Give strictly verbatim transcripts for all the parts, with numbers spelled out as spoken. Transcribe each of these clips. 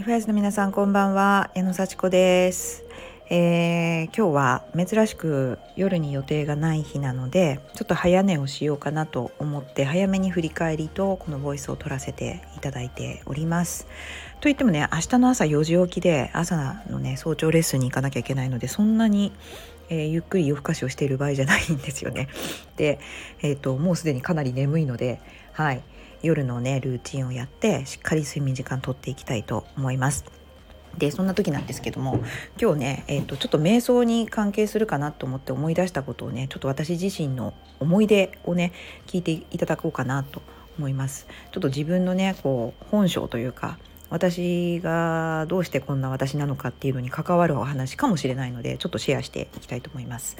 エフエス の皆さんこんばんは、矢野幸子です、えー、今日は珍しく夜に予定がない日なのでちょっと早寝をしようかなと思って早めに振り返りとこのボイスを撮らせていただいております。といってもね、明日の朝よじ起きで朝のね早朝レッスンに行かなきゃいけないので、そんなに、えー、ゆっくり夜更かしをしている場合じゃないんですよね。で、えーと、もうすでにかなり眠いので、はい夜のねルーティンをやってしっかり睡眠時間取っていきたいと思います。でそんな時なんですけども、今日ね、えー、とちょっと瞑想に関係するかなと思って思い出したことをね、ちょっと私自身の思い出をね聞いていただこうかなと思います。ちょっと自分のねこう本性というか、私がどうしてこんな私なのかっていうのに関わるお話かもしれないので、ちょっとシェアしていきたいと思います。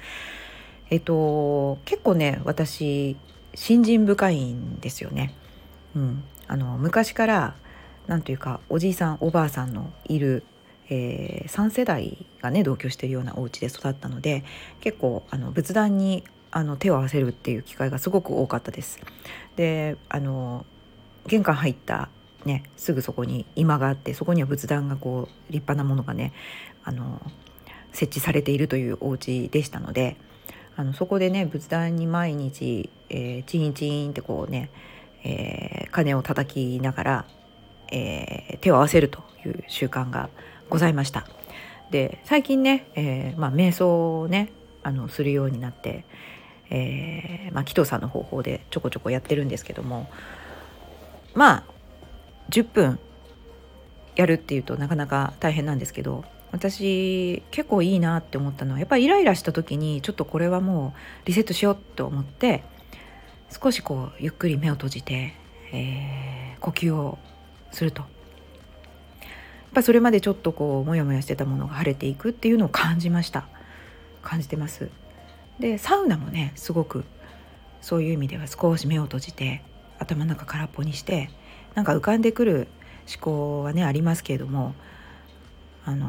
えっ、ー、と結構ね私信心深いんですよね。うん、あの昔からなんというかおじいさんおばあさんのいる、えー、さん世代がね同居しているようなお家で育ったので、結構あの仏壇にあの手を合わせるっていう機会がすごく多かったです。であの玄関入った、ね、すぐそこに居間があって、そこには仏壇がこう立派なものがねあの設置されているというお家でしたので、あのそこでね仏壇に毎日、えー、チーンチーンってこうねえー、鐘を叩きながら、えー、手を合わせるという習慣がございました。で最近ね、えーまあ、瞑想をねあのするようになって、えーまあ、祈祷さんの方法でちょこちょこやってるんですけども、まあじゅっぷんやるっていうとなかなか大変なんですけど、私結構いいなって思ったのは、やっぱりイライラした時にちょっとこれはもうリセットしようと思って、少しこうゆっくり目を閉じて、えー、呼吸をすると、やっぱそれまでちょっとこうモヤモヤしてたものが晴れていくっていうのを感じました感じてます。でサウナもねすごくそういう意味では、少し目を閉じて頭の中空っぽにして、なんか浮かんでくる思考はねありますけれども、あの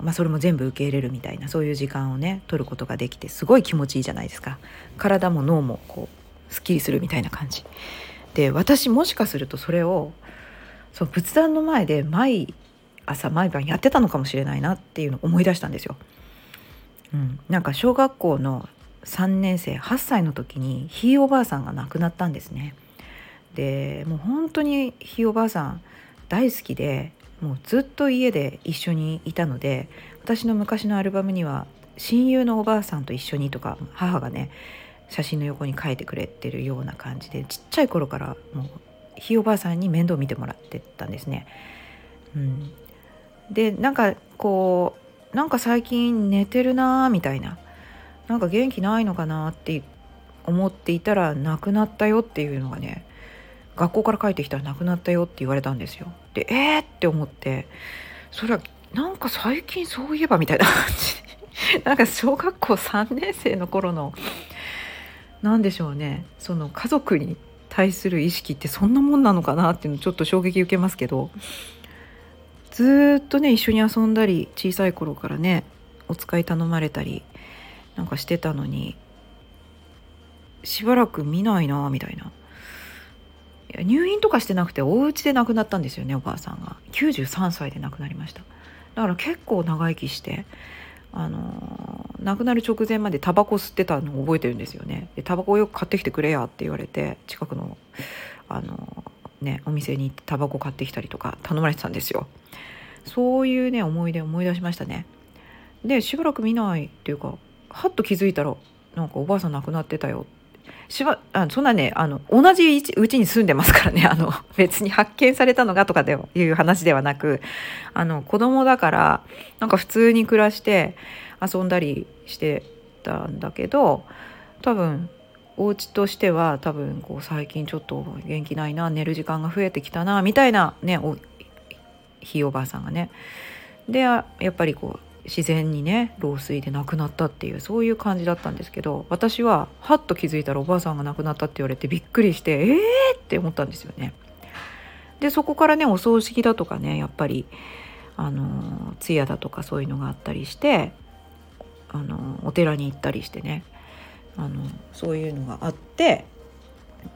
まあ、それも全部受け入れるみたいな、そういう時間をね取ることができて、すごい気持ちいいじゃないですか。体も脳もこうすっきりするみたいな感じで、私もしかするとそれをその仏壇の前で毎朝毎晩やってたのかもしれないなっていうのを思い出したんですよ。うん、なんか小学校のさんねん生はっさいの時にひいおばあさんが亡くなったんですね。でもう本当にひいおばあさん大好きで、もうずっと家で一緒にいたので、私の昔のアルバムには親友のおばあさんと一緒にとか母がね写真の横に書いてくれてるような感じで、ちっちゃい頃からもうひいおばあさんに面倒見てもらってたんですね。うん、でなんかこうなんか最近寝てるなみたいな、なんか元気ないのかなって思っていたら、亡くなったよっていうのがね、学校から帰ってきたら亡くなったよって言われたんですよ。でえーって思って、それはなんか最近そういえばみたいな感じなんか小学校さんねん生の頃のなんでしょうね、その家族に対する意識ってそんなもんなのかなっていうのちょっと衝撃受けますけど、ずっとね一緒に遊んだり、小さい頃からねお使い頼まれたりなんかしてたのに、しばらく見ないなみたいな。いや入院とかしてなくてお家で亡くなったんですよね、おばあさんがきゅうじゅうさんさいで亡くなりました。だから結構長生きして、あの亡くなる直前までタバコ吸ってたのを覚えてるんですよね。でタバコをよく買ってきてくれやって言われて、近くの、あの、ね、お店に行ってタバコ買ってきたりとか頼まれてたんですよ。そういうね思い出思い出しましたね。でしばらく見ないっていうか、はっと気づいたらなんかおばあさん亡くなってたよ。しばあそんなねあの同じうちに住んでますからね、あの別に発見されたのがとかでいう話ではなく、あの子供だからなんか普通に暮らして遊んだりしてたんだけど、多分お家としては多分こう最近ちょっと元気ないな、寝る時間が増えてきたなみたいなね、おひいおばあさんがね、でやっぱりこう自然にね老衰で亡くなったっていう、そういう感じだったんですけど、私ははっと気づいたらおばあさんが亡くなったって言われてびっくりして、えーって思ったんですよね。でそこからねお葬式だとかね、やっぱりあの通夜だとかそういうのがあったりして、あのお寺に行ったりしてね、あのそういうのがあって、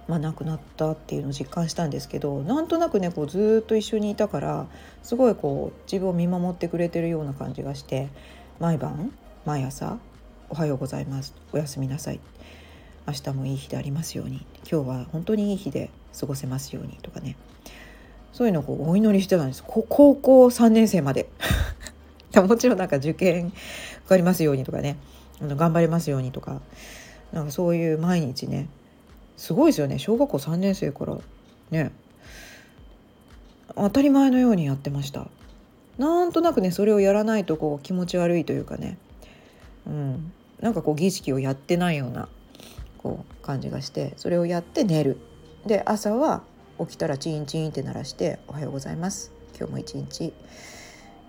まあ、亡くなったっていうのを実感したんですけど、なんとなくねこうずっと一緒にいたからすごいこう自分を見守ってくれてるような感じがして、毎晩毎朝おはようございます、おやすみなさい、明日もいい日でありますように、今日は本当にいい日で過ごせますようにとかね、そういうのをこうお祈りしてたんです。高校さんねん生までもちろんなんか受験受かりますようにとかね、頑張れますようにとか、なんかそういう毎日ね、すごいですよね。小学校さんねん生からね、当たり前のようにやってました。なんとなくね、それをやらないとこう気持ち悪いというかね、うん、なんかこう儀式をやってないようなこう感じがして、それをやって寝る。で、朝は起きたらチンチンって鳴らして、おはようございます、今日も一日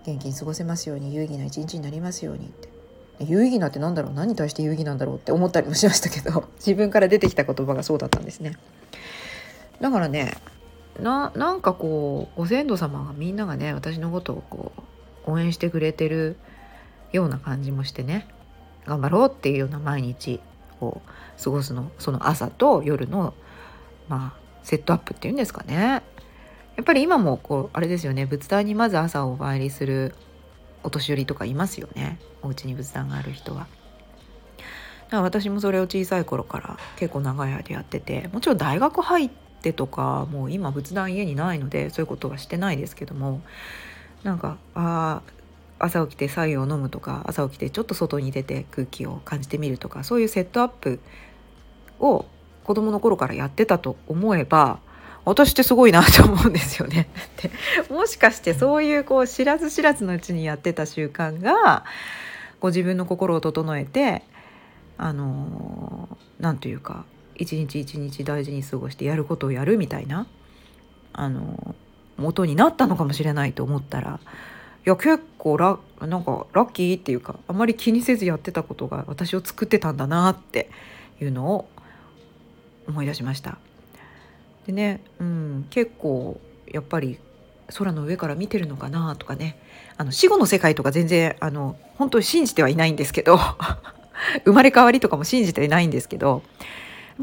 元気に過ごせますように、有意義な一日になりますようにって。有意義なってなんだろう、何に対して有意義なんだろうって思ったりもしましたけど、自分から出てきた言葉がそうだったんですね。だからね、 な, なんかこうご先祖様がみんながね、私のことをこう応援してくれてるような感じもしてね、頑張ろうっていうような毎日を過ごすの、その朝と夜の、まあ、セットアップっていうんですかね。やっぱり今もこうあれですよね、仏壇にまず朝お参りするお年寄りとかいますよね、お家に仏壇がある人は。だから私もそれを小さい頃から結構長い間やってて、もちろん大学入ってとかもう今仏壇家にないのでそういうことはしてないですけども、なんかあ朝起きて白湯を飲むとか、朝起きてちょっと外に出て空気を感じてみるとか、そういうセットアップを子供の頃からやってたと思えば、私ってすごいなと思うんですよね。で、もしかしてそういうこう知らず知らずのうちにやってた習慣がこう自分の心を整えて、あのー、なんというか一日一日大事に過ごしてやることをやるみたいな、あのー、元になったのかもしれないと思ったら、いや結構 ラ, なんかラッキーっていうか、あまり気にせずやってたことが私を作ってたんだなっていうのを思い出しました。でね、うん、結構やっぱり空の上から見てるのかなとかね、あの死後の世界とか全然あの本当に信じてはいないんですけど生まれ変わりとかも信じていないんですけど、やっ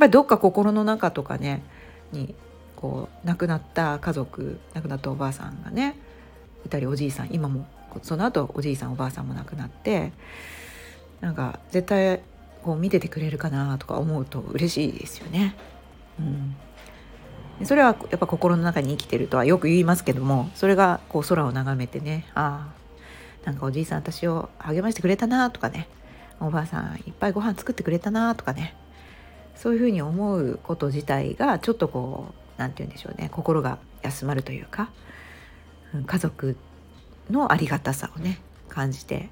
ぱりどっか心の中とかねにこう亡くなった家族、亡くなったおばあさんがねいたり、おじいさん、今もその後おじいさんおばあさんも亡くなって、なんか絶対こう見ててくれるかなとか思うと嬉しいですよね。うん、それはやっぱ心の中に生きてるとはよく言いますけども、それがこう空を眺めてね、ああなんかおじいさん私を励ましてくれたなとかね、おばあさんいっぱいご飯作ってくれたなとかね、そういうふうに思うこと自体がちょっとこうなんて言うんでしょうね、心が休まるというか、家族のありがたさをね感じて、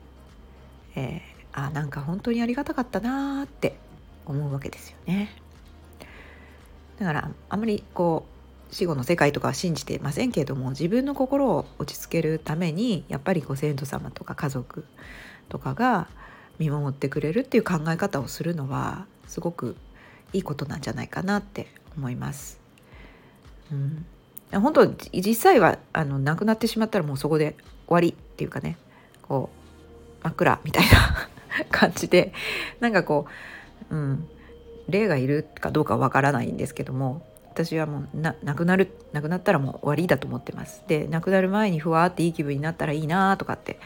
えー、あなんか本当にありがたかったなって思うわけですよね。だからあまりこう死後の世界とかは信じていませんけれども、自分の心を落ち着けるためにやっぱりご先祖様とか家族とかが見守ってくれるっていう考え方をするのはすごくいいことなんじゃないかなって思います。うん、本当実際はあの亡くなってしまったらもうそこで終わりっていうかね、こう真っ暗みたいな感じで、なんかこううん。霊がいるかどうかわからないんですけども、私はもうな亡くなる亡くなったらもう終わりだと思ってます。で、亡くなる前にふわーっていい気分になったらいいなとかって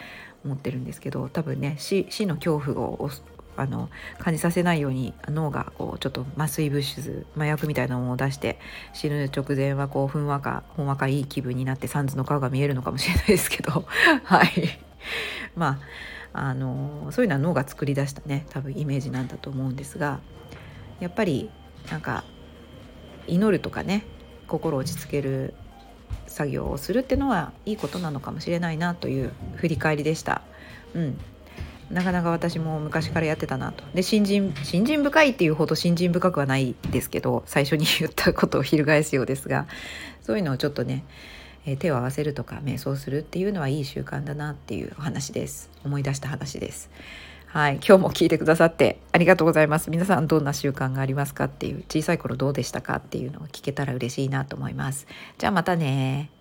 思ってるんですけど、多分ね 死, 死の恐怖をあの感じさせないように脳がこうちょっと麻酔物質、麻薬みたいなものを出して、死ぬ直前はこうふんわかほんわかいい気分になって三途の川が見えるのかもしれないですけどはいまああのそういうのは脳が作り出したね多分イメージなんだと思うんですが、やっぱりなんか祈るとかね、心を落ち着ける作業をするってのはいいことなのかもしれないなという振り返りでした。うん、なかなか私も昔からやってたなと。で、信心信心深いっていうほど信心深くはないですけど、最初に言ったことを翻すようですが、そういうのをちょっとね、えー、手を合わせるとか瞑想するっていうのはいい習慣だなっていうお話です。思い出した話です。はい、今日も聞いてくださってありがとうございます。皆さんどんな習慣がありますかっていう、小さい頃どうでしたかっていうのを聞けたら嬉しいなと思います。じゃあまたね。